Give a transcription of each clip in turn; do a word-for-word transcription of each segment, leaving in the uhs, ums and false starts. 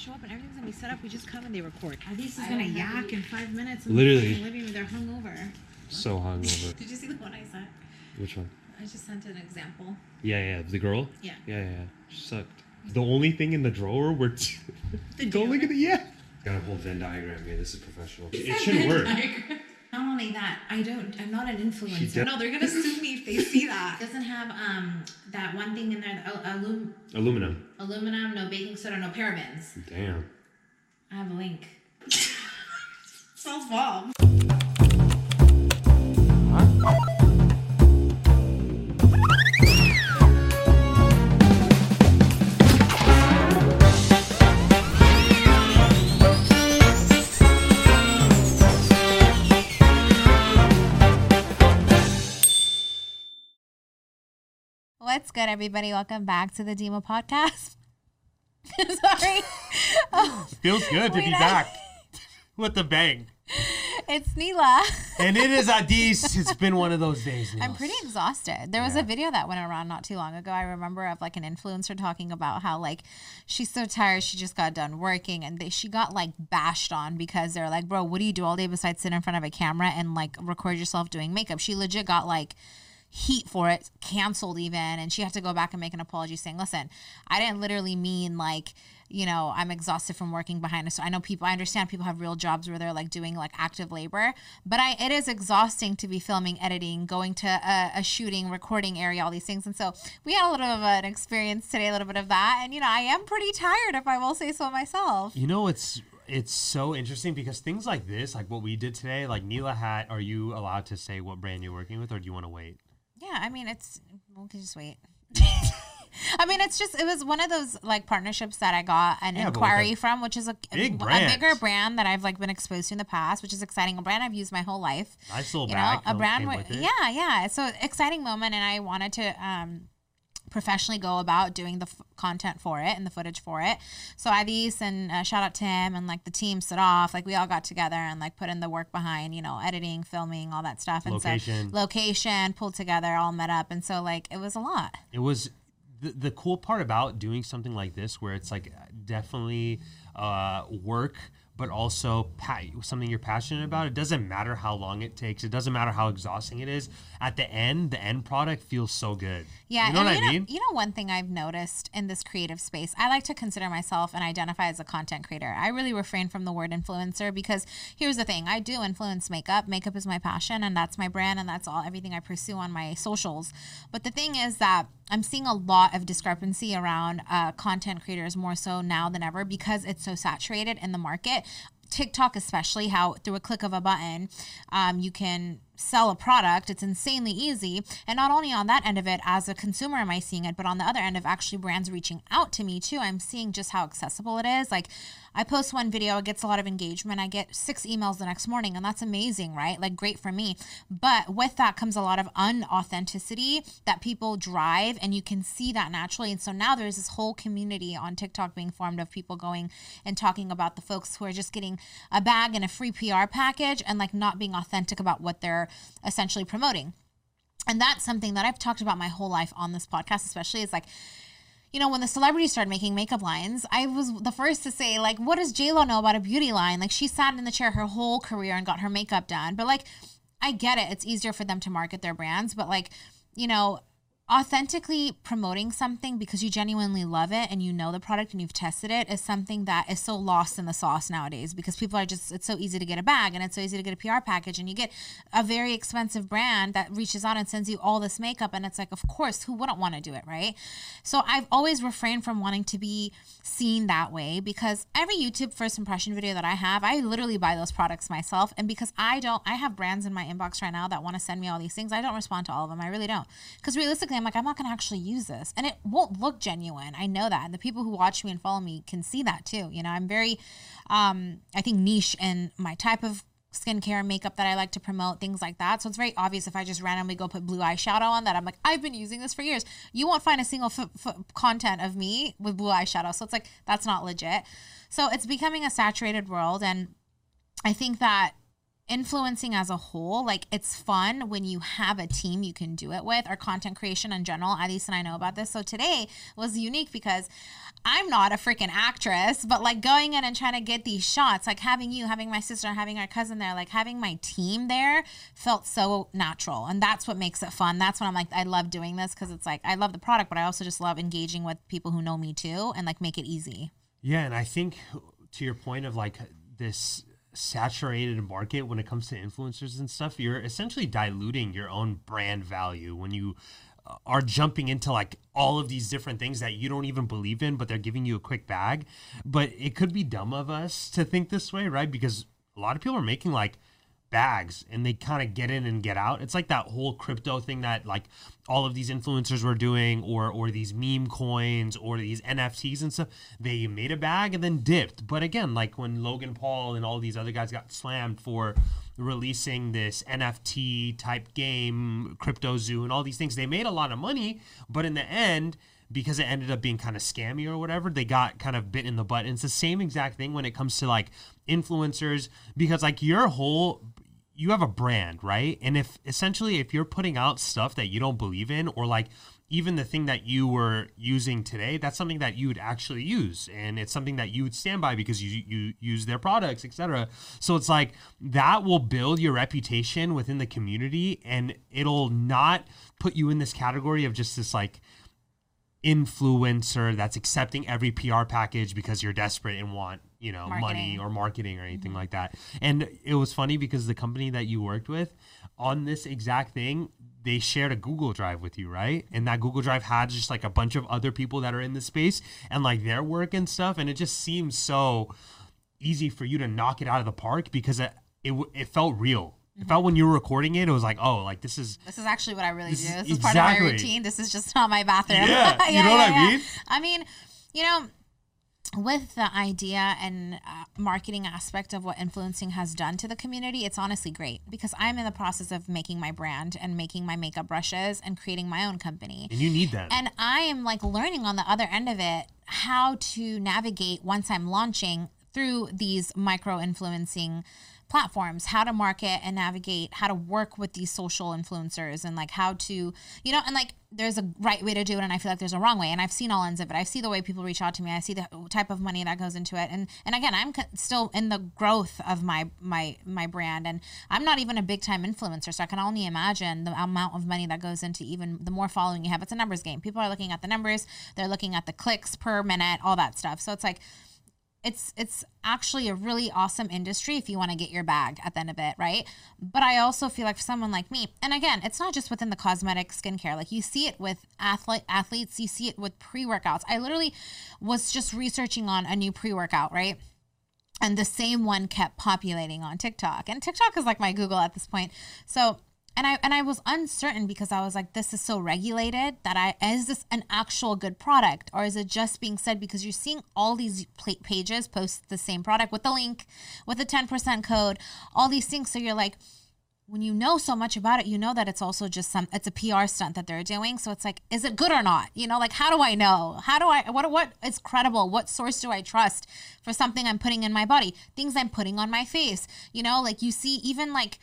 show up and everything's gonna be set up. We just come and they record. Adis is gonna yak in five minutes. And literally. They're living, they're hungover. So hungover. Did you see the one I sent? Which one? I just sent an example. Yeah, yeah. The girl? Yeah. Yeah, yeah. She sucked. The only thing in the drawer were t- the don't look at it. Yeah. Got a whole Venn diagram here. This is professional. It, it shouldn't work. Diagram. Not only that, I don't, I'm not an influencer. No, they're going to sue me if they see that. It doesn't have um that one thing in there, al- alum- aluminum. Aluminum, no baking soda, no parabens. Damn. I have a link. Sounds bomb. Huh? What's good, everybody? Welcome back to the Dima podcast. Sorry. Oh, feels good to be not... back with the bang. It's Nila. And it is Adis. It's been one of those days, Nila. I'm pretty exhausted. There was yeah. a video that went around not too long ago, I remember, of like an influencer talking about how like she's so tired. She just got done working and they, she got like bashed on because they're like, bro, what do you do all day besides sit in front of a camera and like record yourself doing makeup? She legit got like heat for it, canceled even, and she had to go back and make an apology saying, listen, I didn't literally mean like, you know, I'm exhausted from working behind us. So I know people, I understand people have real jobs where they're like doing like active labor, but I it is exhausting to be filming, editing, going to a, a shooting, recording area, all these things. And so we had a little bit of an experience today, a little bit of that. And, you know, I am pretty tired, if I will say so myself. You know, it's It's so interesting because things like this, like what we did today, like Nila hat, are you allowed to say what brand you're working with or do you want to wait? Yeah, I mean, it's, we can just wait. I mean, it's just, it was one of those like partnerships that I got an yeah, inquiry from, which is a, big a, a bigger brand that I've like been exposed to in the past, which is exciting. A brand I've used my whole life. Nice little you bag. Know, a brand, w- yeah, yeah. It's an exciting moment and I wanted to, um, professionally go about doing the f- content for it and the footage for it. So Adis and uh, shout out to him and like the team set off, like we all got together and like put in the work behind, you know, editing, filming, all that stuff. And location. so location pulled together, all met up. And so like, it was a lot. It was the, the cool part about doing something like this, where it's like definitely uh, work, but also pa- something you're passionate about. It doesn't matter how long it takes. It doesn't matter how exhausting it is. At the end, the end product feels so good. Yeah, you know what you I know, mean? You know one thing I've noticed in this creative space, I like to consider myself and identify as a content creator. I really refrain from the word influencer because here's the thing. I do influence makeup. Makeup is my passion and that's my brand and that's all everything I pursue on my socials. But the thing is that I'm seeing a lot of discrepancy around uh, content creators more so now than ever because it's so saturated in the market. TikTok especially, how through a click of a button, um, you can sell a product. It's insanely easy. And not only on that end of it, as a consumer, am I seeing it, but on the other end of actually brands reaching out to me too, I'm seeing just how accessible it is. Like I post one video, it gets a lot of engagement. I get six emails the next morning and that's amazing, right? Like great for me. But with that comes a lot of unauthenticity that people drive and you can see that naturally. And so now there's this whole community on TikTok being formed of people going and talking about the folks who are just getting a bag and a free P R package and like not being authentic about what they're essentially promoting. And that's something that I've talked about my whole life on this podcast, especially is like, you know, when the celebrities started making makeup lines, I was the first to say, like, what does J Lo know about a beauty line? Like she sat in the chair her whole career and got her makeup done. But like, I get it. It's easier for them to market their brands, but like, you know, authentically promoting something because you genuinely love it and you know the product and you've tested it is something that is so lost in the sauce nowadays because people are just, it's so easy to get a bag and it's so easy to get a P R package and you get a very expensive brand that reaches out and sends you all this makeup and it's like, of course, who wouldn't want to do it, right? So I've always refrained from wanting to be seen that way because every YouTube first impression video that I have, I literally buy those products myself and because I don't, I have brands in my inbox right now that want to send me all these things. I don't respond to all of them. I really don't because realistically, I'm like, I'm not going to actually use this. And it won't look genuine. I know that. And the people who watch me and follow me can see that too. You know, I'm very, um, I think, niche in my type of skincare and makeup that I like to promote, things like that. So it's very obvious if I just randomly go put blue eyeshadow on that, I'm like, I've been using this for years. You won't find a single f- f- content of me with blue eyeshadow. So it's like, that's not legit. So it's becoming a saturated world. And I think that influencing as a whole, like, it's fun when you have a team you can do it with, or content creation in general. Adis and I know about this. So today was unique because I'm not a freaking actress, but like going in and trying to get these shots, like having you, having my sister, having our cousin there, like having my team there felt so natural. And that's what makes it fun. That's when I'm like, I love doing this, because it's like, I love the product, but I also just love engaging with people who know me too, and like make it easy. Yeah. And I think to your point of like this saturated market when it comes to influencers and stuff, you're essentially diluting your own brand value when you are jumping into like all of these different things that you don't even believe in, but they're giving you a quick bag. But it could be dumb of us to think this way, right? Because a lot of people are making like bags and they kind of get in and get out. It's like that whole crypto thing that like all of these influencers were doing, or or these meme coins or these N F Ts and stuff. They made a bag and then dipped. But again, like when Logan Paul and all these other guys got slammed for releasing this N F T type game, crypto zoo and all these things, they made a lot of money, but in the end, because it ended up being kind of scammy or whatever, they got kind of bit in the butt. And it's the same exact thing when it comes to like influencers, because like your whole, you have a brand, right? And if essentially if you're putting out stuff that you don't believe in, or like even the thing that you were using today, that's something that you would actually use. And it's something that you would stand by because you you use their products, et cetera. So it's like that will build your reputation within the community, and it'll not put you in this category of just this like influencer that's accepting every P R package because you're desperate and want, you know, marketing. money or marketing or anything mm-hmm. like that. And it was funny because the company that you worked with on this exact thing, they shared a Google Drive with you, right? And that Google Drive had just like a bunch of other people that are in the space and like their work and stuff. And it just seems so easy for you to knock it out of the park because it it, it felt real. It felt when you were recording it, it was like, oh, like this is... This is actually what I really this do. This is exactly. part of my routine. This is just not my bathroom. Yeah, yeah you know yeah, what I yeah. mean? I mean, you know, with the idea and uh, marketing aspect of what influencing has done to the community, it's honestly great because I'm in the process of making my brand and making my makeup brushes and creating my own company. And you need that. And I am like learning on the other end of it how to navigate once I'm launching through these micro-influencing platforms, how to market and navigate, how to work with these social influencers, and like how to, you know, and like there's a right way to do it, and I feel like there's a wrong way, and I've seen all ends of it. I see the way people reach out to me. I see the type of money that goes into it, and and again, I'm still in the growth of my my my brand, and I'm not even a big time influencer, so I can only imagine the amount of money that goes into even the more following you have. It's a numbers game. People are looking at the numbers, they're looking at the clicks per minute, all that stuff. So it's like, It's it's actually a really awesome industry if you want to get your bag at the end of it, right? But I also feel like for someone like me, and again, it's not just within the cosmetic skincare. Like you see it with athlete athletes, you see it with pre-workouts. I literally was just researching on a new pre-workout, right? And the same one kept populating on TikTok. And TikTok is like my Google at this point. So And I and I was uncertain because I was like, this is so regulated that I, is this an actual good product, or is it just being said because you're seeing all these pages post the same product with the link, with the ten percent code, all these things. So you're like, when you know so much about it, you know that it's also just some, it's a P R stunt that they're doing. So it's like, is it good or not? You know, like, how do I know? How do I, what, what is credible? What source do I trust for something I'm putting in my body? Things I'm putting on my face, you know, like you see even like,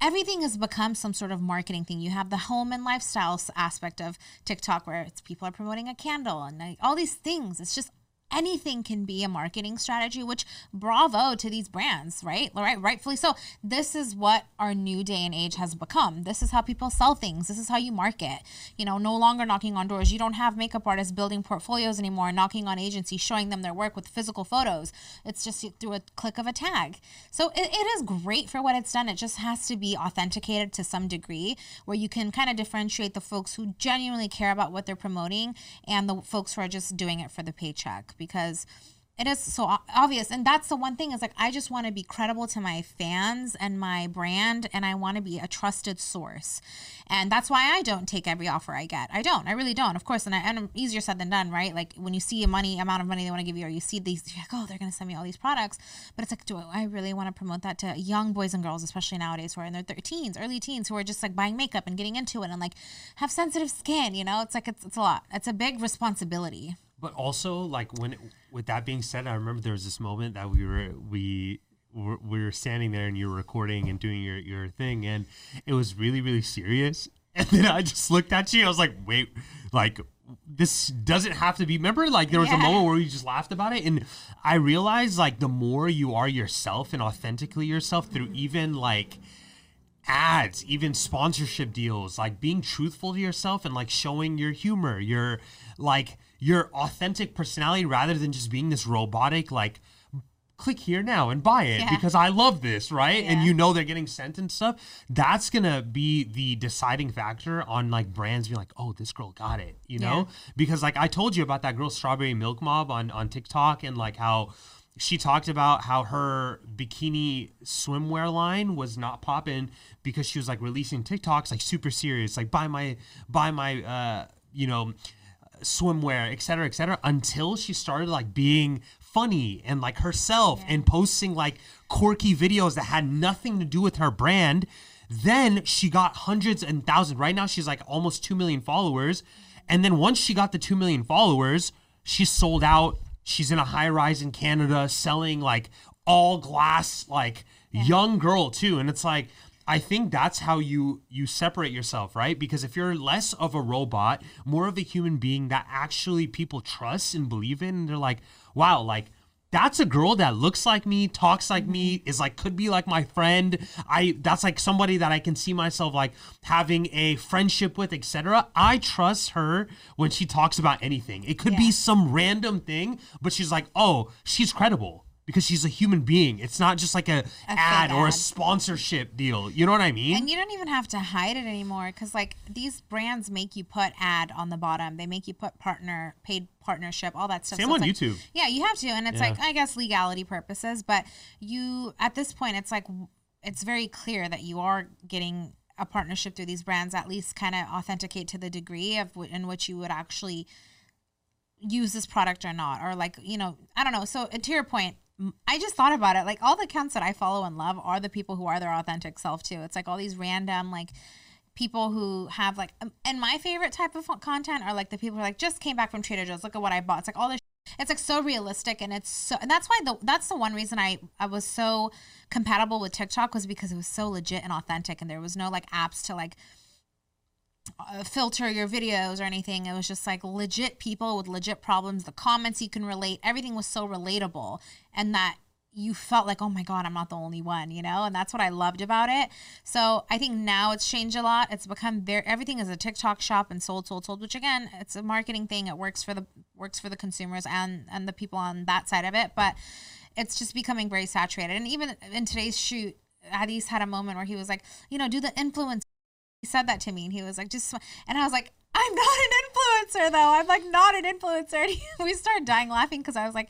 everything has become some sort of marketing thing. You have the home and lifestyle aspect of TikTok where it's people are promoting a candle and like all these things. It's just anything can be a marketing strategy, which bravo to these brands, right? Right, rightfully so. This is what our new day and age has become. This is how people sell things. This is how you market. You know, no longer knocking on doors. You don't have makeup artists building portfolios anymore, knocking on agencies, showing them their work with physical photos. It's just through a click of a tag. So it, it is great for what it's done. It just has to be authenticated to some degree where you can kind of differentiate the folks who genuinely care about what they're promoting and the folks who are just doing it for the paycheck, because it is so obvious. And that's the one thing is like, I just want to be credible to my fans and my brand, and I want to be a trusted source. And that's why I don't take every offer I get. I don't. I really don't. Of course. And, I, and easier said than done, right? Like when you see a money amount of money they want to give you, or you see these, you're like, oh, they're going to send me all these products. But it's like, do I really want to promote that to young boys and girls, especially nowadays who are in their teens, early teens, who are just like buying makeup and getting into it and like have sensitive skin, you know? It's like, it's, it's a lot. It's a big responsibility. But also, like, when, with that being said, I remember there was this moment that we were, we we were standing there and you were recording and doing your, your thing, and it was really, really serious. And then I just looked at you. I was like, wait, like, this doesn't have to be. Remember, like, there was yeah. a moment where we just laughed about it. And I realized, like, the more you are yourself and authentically yourself through even, like, ads, even sponsorship deals, like, being truthful to yourself and, like, showing your humor, your, like, your authentic personality rather than just being this robotic, like, click here now and buy it yeah. because I love this, right? Yeah. And you know they're getting sent and stuff. That's going to be the deciding factor on, like, brands being like, oh, this girl got it, you know? Yeah. Because, like, I told you about that girl, Strawberry Milk Mob, on, on TikTok, and, like, how she talked about how her bikini swimwear line was not popping because she was, like, releasing TikToks, like, super serious, like, buy my, buy my, uh, you know, swimwear, et cetera, et cetera, until she started, like, being funny and, like, herself yeah. and posting, like, quirky videos that had nothing to do with her brand. Then she got hundreds and thousands. Right now she's, like, almost two million followers. And then once she got the two million followers, she sold out. She's in a high rise in Canada selling, like, all glass, like yeah. young girl too. And it's like, I think that's how you you separate yourself, right? Because if you're less of a robot, more of a human being that actually people trust and believe in, and they're like, wow, like, that's a girl that looks like me, talks like me, is, like, could be like my friend. I that's like somebody that I can see myself, like, having a friendship with, et cetera. I trust her when she talks about anything. It could yeah. be some random thing, but she's like, oh, she's credible. Because she's a human being. It's not just, like, a, a ad or ad. a sponsorship deal. You know what I mean? And you don't even have to hide it anymore, because, like, these brands make you put ad on the bottom. They make you put partner, paid partnership, all that stuff. Same so on, like, YouTube. Yeah, you have to. And it's yeah. like, I guess, legality purposes. But you, at this point, it's like, it's very clear that you are getting a partnership through these brands, at least kind of authenticate to the degree of w- in which you would actually use this product or not. Or, like, you know, I don't know. So to your point, I just thought about it. Like, all the accounts that I follow and love are the people who are their authentic self too. It's like all these random, like, people who have, like, and my favorite type of content are, like, the people who are like, just came back from Trader Joe's. Look at what I bought. It's like all this. Sh- it's like so realistic, and it's so, and that's why the that's the one reason I I was so compatible with TikTok, was because it was so legit and authentic, and there was no, like, apps to, like, Uh, filter your videos or anything. It was just, like, legit people with legit problems. The comments you can relate. Everything was so relatable, and that you felt like, oh my God, I'm not the only one, you know? And that's what I loved about it. So I think now it's changed a lot. It's become there. Everything is a TikTok shop and sold, sold, sold, which, again, it's a marketing thing. It works for the, works for the consumers and, and the people on that side of it, but it's just becoming very saturated. And even in today's shoot, Adis had a moment where he was like, you know, do the influencer. He said that to me, and he was like, just, and I was like, I'm not an influencer though. I'm, like, not an influencer. And he, we started dying laughing, because I was like,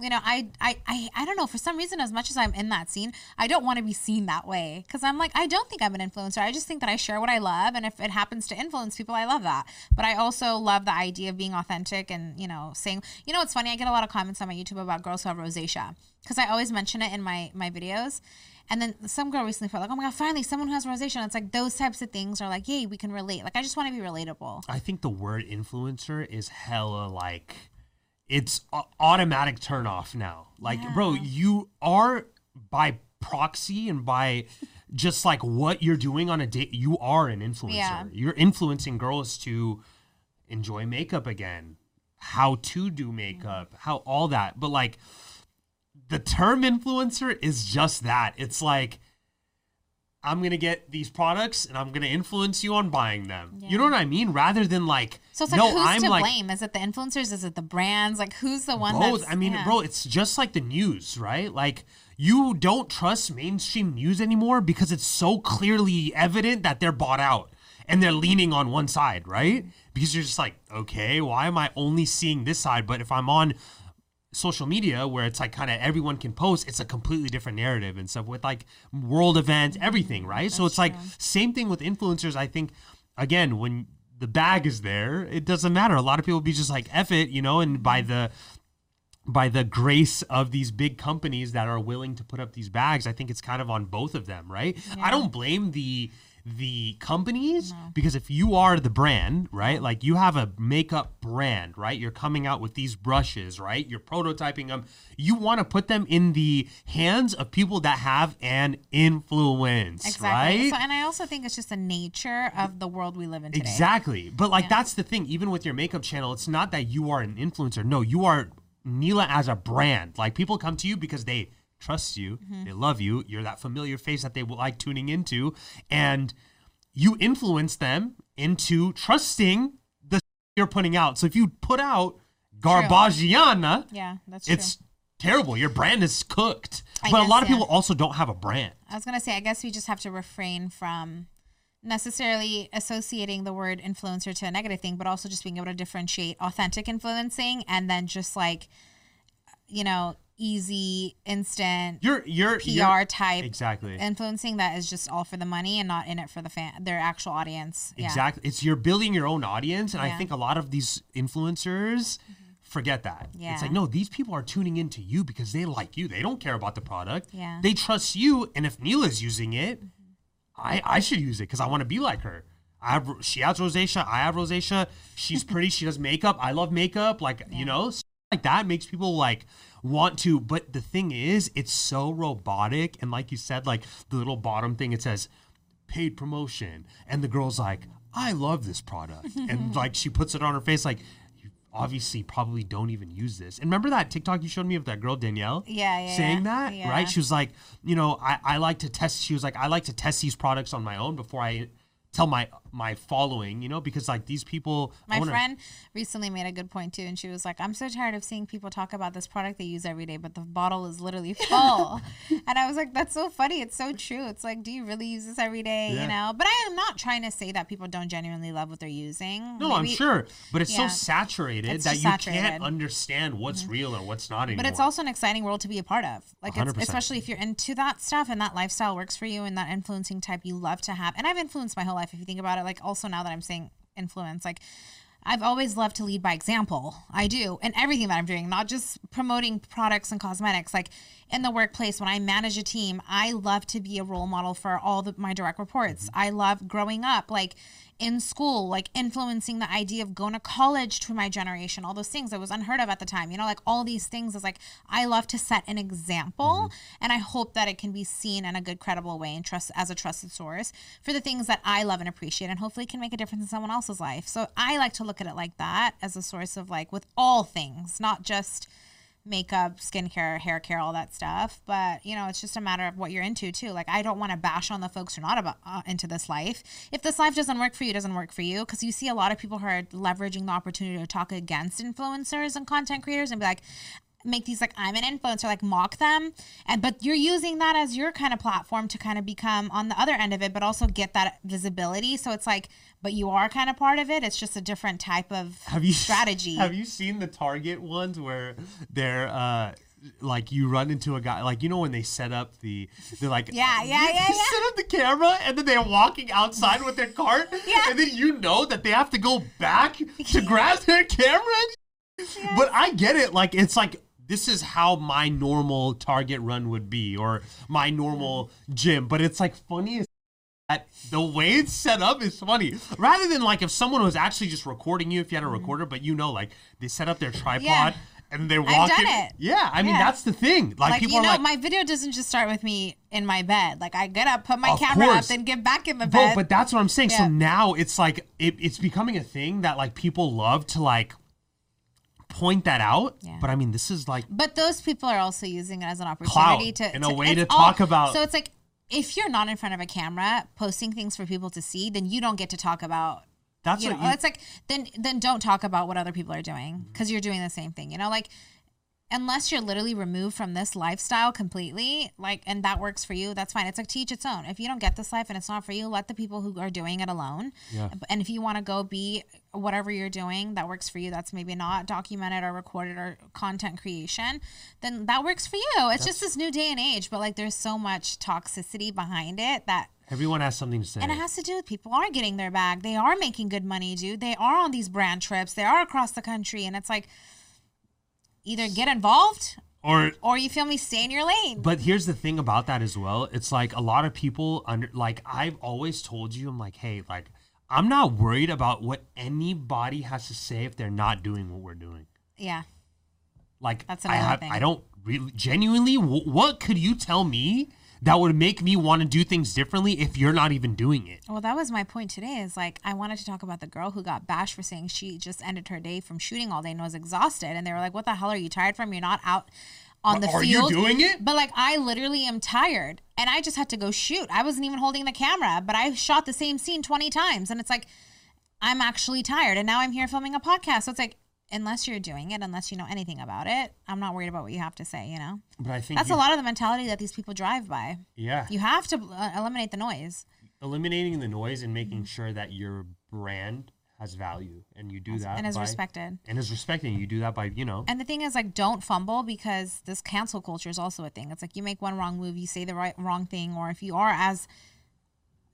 you know, I, I, I, I don't know, for some reason, as much as I'm in that scene, I don't want to be seen that way. Cause I'm like, I don't think I'm an influencer. I just think that I share what I love. And if it happens to influence people, I love that. But I also love the idea of being authentic and, you know, saying, you know, it's funny. I get a lot of comments on my YouTube about girls who have rosacea, cause I always mention it in my, my videos. And then some girl recently felt like, oh my God, finally someone who has rosacea. It's like those types of things are like, yay, we can relate. Like, I just want to be relatable. I think the word influencer is hella, like, it's a- automatic turnoff now. Like, yeah. bro, you are, by proxy and by just, like, what you're doing on a day, you are an influencer. Yeah. You're influencing girls to enjoy makeup again, how to do makeup, how all that. But, like, the term influencer is just that. It's like, I'm going to get these products and I'm going to influence you on buying them. Yeah. You know what I mean? Rather than, like, so it's like, no, who's I'm to like, blame? Is it the influencers? Is it the brands? Like, who's the one both, that's... I mean, yeah. bro, it's just like the news, right? Like, you don't trust mainstream news anymore because it's so clearly evident that they're bought out and they're leaning on one side, right? Because you're just like, okay, why am I only seeing this side? But if I'm on social media, where it's like kind of everyone can post, it's a completely different narrative and stuff with, like, world events, everything, right? That's so it's true. Like, same thing with influencers. I think, again, when the bag is there, it doesn't matter. A lot of people be just like, F it, you know, and by the by the grace of these big companies that are willing to put up these bags, I think it's kind of on both of them, right? Yeah. I don't blame the the companies, mm-hmm. because if you are the brand, right, like you have a makeup brand, right, you're coming out with these brushes, right, you're prototyping them, you want to put them in the hands of people that have an influence, exactly. right? So, and I also think it's just the nature of the world we live in today. Exactly. But like yeah. that's the thing, even with your makeup channel, it's not that you are an influencer. No, you are Nila as a brand. Like people come to you because they trust you, mm-hmm. they love you, you're that familiar face that they will like tuning into, and you influence them into trusting the s- you're putting out. So if you put out Garbagiana, yeah, that's it's true. Terrible. Your brand is cooked. I but guess, a lot of yeah. people also don't have a brand. I was going to say, I guess we just have to refrain from necessarily associating the word influencer to a negative thing, but also just being able to differentiate authentic influencing and then just like, you know, easy, instant, your your P R you're, type exactly influencing that is just all for the money and not in it for the fan, their actual audience. Yeah. Exactly, it's you're building your own audience, and yeah. I think a lot of these influencers mm-hmm. forget that. Yeah. It's like no, these people are tuning into you because they like you. They don't care about the product. Yeah. They trust you, and if Nila's using it, mm-hmm. I I should use it because I want to be like her. I have, she has rosacea. I have rosacea. She's pretty. She does makeup. I love makeup. Like yeah. you know, stuff like that makes people like. Want to, but the thing is, it's so robotic. And like you said, like the little bottom thing, it says paid promotion. And the girl's like, I love this product. And like she puts it on her face, like, you obviously probably don't even use this. And remember that TikTok you showed me of that girl, Danielle? Yeah, yeah. Saying that, yeah. right? She was like, you know, I, I like to test, she was like, I like to test these products on my own before I tell my my following, you know, because like these people. My wanna... friend recently made a good point too, and she was like, I'm so tired of seeing people talk about this product they use every day, but the bottle is literally full. And I was like, that's so funny. It's so true. It's like, do you really use this every day? Yeah. You know, but I am not trying to say that people don't genuinely love what they're using. No, maybe, I'm sure. But it's yeah. so saturated it's that you saturated. Can't understand what's mm-hmm. real or what's not anymore. But it's also an exciting world to be a part of. Like, it's, especially if you're into that stuff and that lifestyle works for you and that influencing type you love to have. And I've influenced my whole life, if you think about it, like also now that I'm saying influence, like I've always loved to lead by example. I do. And everything that I'm doing, not just promoting products and cosmetics, like in the workplace, when I manage a team, I love to be a role model for all the, my direct reports. Mm-hmm. I love growing up, like in school, like influencing the idea of going to college to my generation, all those things that was unheard of at the time, you know, like all these things is like, I love to set an example, mm-hmm. and I hope that it can be seen in a good, credible way and trust as a trusted source for the things that I love and appreciate, and hopefully can make a difference in someone else's life. So I like to look at it like that as a source of like with all things, not just makeup, skincare, hair care, all that stuff. But, you know, it's just a matter of what you're into too. Like, I don't want to bash on the folks who are not about, uh, into this life. If this life doesn't work for you, it doesn't work for you. Because you see a lot of people who are leveraging the opportunity to talk against influencers and content creators and be like, make these like, I'm an influencer, like mock them. And but you're using that as your kind of platform to kind of become on the other end of it, but also get that visibility. So it's like, but you are kind of part of it. It's just a different type of have you, strategy. Have you seen the Target ones where they're uh, like you run into a guy, like, you know, when they set up the, they're like, yeah, yeah, yeah, yeah. set up the camera and then they're walking outside with their cart. Yeah. And then you know that they have to go back to grab their camera. Yeah. But I get it. Like, it's like, this is how my normal Target run would be or my normal gym. But it's like funny as that the way it's set up is funny. Rather than like if someone was actually just recording you, if you had a recorder, but you know, like they set up their tripod. Yeah. And they walk I've done in. It. Yeah, I mean, yeah. that's the thing. Like, like people you know, are like, my video doesn't just start with me in my bed. Like, I get up, put my camera course. Up, then get back in the Bro, bed. But that's what I'm saying. Yeah. So now it's like, it, it's becoming a thing that like people love to like, point that out, yeah. but I mean, this is like. But those people are also using it as an opportunity to, in to, a way to talk all, about. So it's like, if you're not in front of a camera posting things for people to see, then you don't get to talk about. That's you what know, you, it's like. Then then don't talk about what other people are doing because you're doing the same thing. You know, like unless you're literally removed from this lifestyle completely, like, and that works for you, that's fine. It's like to each its own. If you don't get this life and it's not for you, let the people who are doing it alone. Yeah. And if you want to go be. Whatever you're doing that works for you, that's maybe not documented or recorded or content creation, then that works for you. It's that's, just this new day and age, but like there's so much toxicity behind it that everyone has something to say. And it has to do with people are getting their bag. They are making good money, dude. They are on these brand trips. They are across the country. And it's like either get involved Or, or you feel me, stay in your lane. But here's the thing about that as well. It's like a lot of people under, like I've always told you, I'm like, hey, like I'm not worried about what anybody has to say if they're not doing what we're doing. Yeah. Like that's I have, thing. I don't really genuinely. W- what could you tell me that would make me want to do things differently if you're not even doing it? Well, that was my point today. Is like I wanted to talk about the girl who got bashed for saying she just ended her day from shooting all day and was exhausted, and they were like, "What the hell are you tired from? You're not out on the field. Are you doing it?" But like, I literally am tired, and I just had to go shoot. I wasn't even holding the camera, but I shot the same scene twenty times, and it's like I'm actually tired, and now I'm here filming a podcast. So it's like, unless you're doing it, unless you know anything about it, I'm not worried about what you have to say, you know? But I think that's a lot of the mentality that these people drive by. Yeah. You have to eliminate the noise. Eliminating the noise and making sure that your brand has value. And you do As, that. And is by, respected. And is respected. You do that by, you know. And the thing is, like, don't fumble, because this cancel culture is also a thing. It's like you make one wrong move, you say the right wrong thing, or if you are as,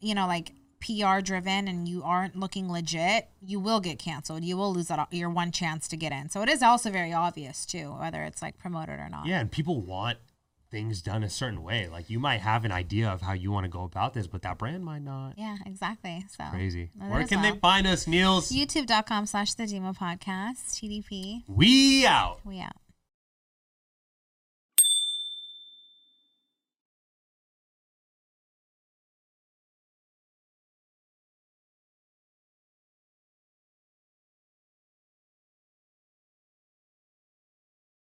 you know, like, P R driven and you aren't looking legit, you will get canceled. You will lose that, your one chance to get in. So it is also very obvious too, whether it's like promoted or not. Yeah, and people want things done a certain way. Like you might have an idea of how you want to go about this, but that brand might not. Yeah, exactly. So crazy. Where can well. they find us, Niels? YouTube dot com slash the Dima podcast. T D P. We out. We out.